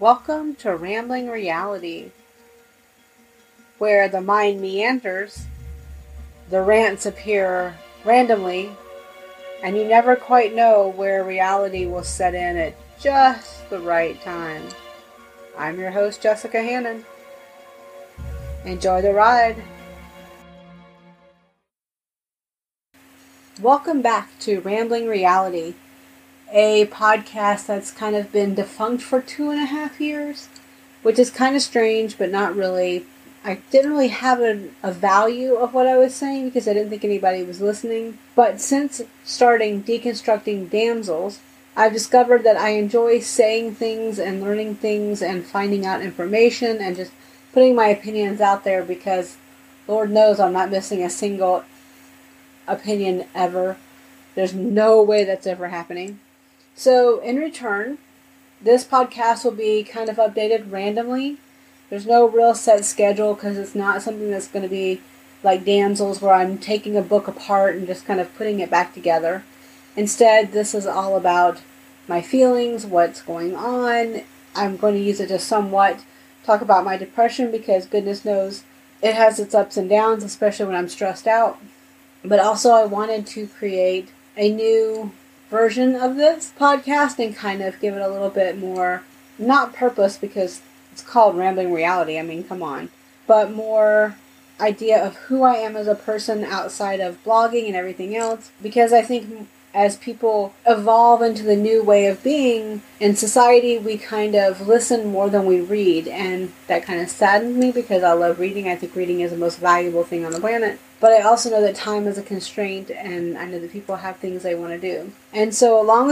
Welcome to Rambling Reality, where the mind meanders, the rants appear randomly, and you never quite know where reality will set in at just the right time. I'm your host, Jessica Hannan. Enjoy the ride. Welcome back to Rambling Reality, a podcast that's kind of been defunct for 2.5 years, which is kind of strange, but not really. I didn't really have a value of what I was saying because I didn't think anybody was listening. But since starting Deconstructing Damsels, I've discovered that I enjoy saying things and learning things and finding out information and just putting my opinions out there because Lord knows I'm not missing a single opinion ever. There's no way that's ever happening. So in return, this podcast will be kind of updated randomly. There's no real set schedule because it's not something that's going to be like Damsels where I'm taking a book apart and just kind of putting it back together. Instead, this is all about my feelings, what's going on. I'm going to use it to somewhat talk about my depression because goodness knows it has its ups and downs, especially when I'm stressed out. But also I wanted to create a new version of this podcast and kind of give it a little bit more, not purpose because it's called Rambling Reality, I mean, come on, but more idea of who I am as a person outside of blogging and everything else, because I think as people evolve into the new way of being in society, we kind of listen more than we read, and that kind of saddens me because I love reading. I think reading is the most valuable thing on the planet. But I also know that time is a constraint, and I know that people have things they want to do. And so along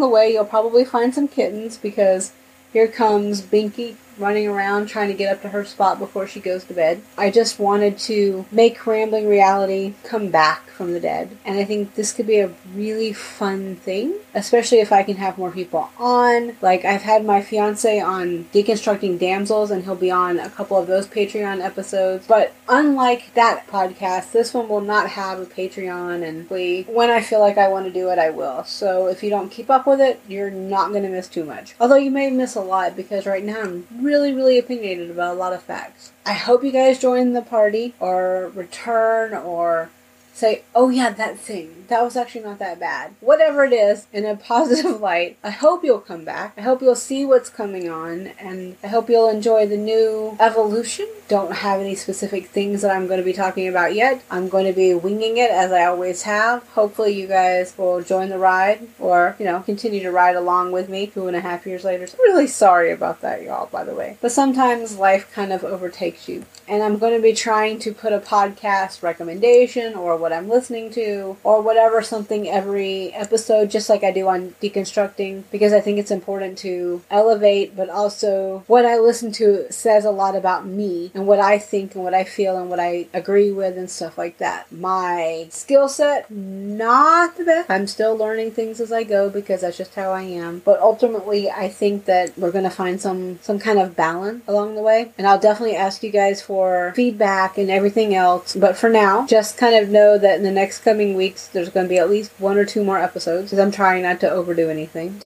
the way, you'll probably find some kittens, because here comes Binky running around trying to get up to her spot before she goes to bed. I just wanted to make Rambling Reality come back from the dead. And I think this could be a really fun thing, especially if I can have more people on. Like, I've had my fiancé on Deconstructing Damsels, and he'll be on a couple of those Patreon episodes. But unlike that podcast, this one will not have a Patreon, and when I feel like I want to do it, I will. So if you don't keep up with it, you're not going to miss too much. Although you may miss a lot, because right now I'm really opinionated about a lot of facts. I hope you guys join the party or return or say, oh yeah, that thing. That was actually not that bad. Whatever it is, in a positive light, I hope you'll come back. I hope you'll see what's coming on, and I hope you'll enjoy the new evolution. Don't have any specific things that I'm going to be talking about yet. I'm going to be winging it as I always have. Hopefully you guys will join the ride or, continue to ride along with me 2.5 years later. So I'm really sorry about that, y'all, by the way. But sometimes life kind of overtakes you. And I'm going to be trying to put a podcast recommendation or what I'm listening to or whatever something every episode, just like I do on Deconstructing, because I think it's important to elevate, but also what I listen to says a lot about me and what I think and what I feel and what I agree with and stuff like that. My skill set, not the best. I'm still learning things as I go because that's just how I am, but ultimately I think that we're going to find some kind of balance along the way, and I'll definitely ask you guys for feedback and everything else, but for now, just kind of know that in the next coming weeks there's going to be at least 1 or 2 more episodes because I'm trying not to overdo anything.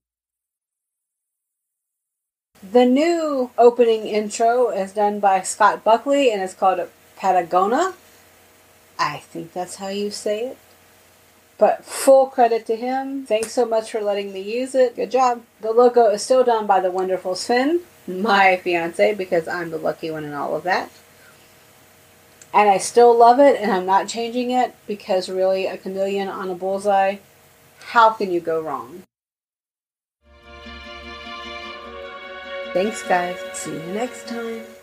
The new opening intro is done by Scott Buckley and it's called Patagona. I think that's how you say it. But full credit to him. Thanks so much for letting me use it. Good job. The logo is still done by the wonderful Sven, my fiance, because I'm the lucky one in all of that. And I still love it, and I'm not changing it, because really, a chameleon on a bullseye, how can you go wrong? Thanks, guys. See you next time.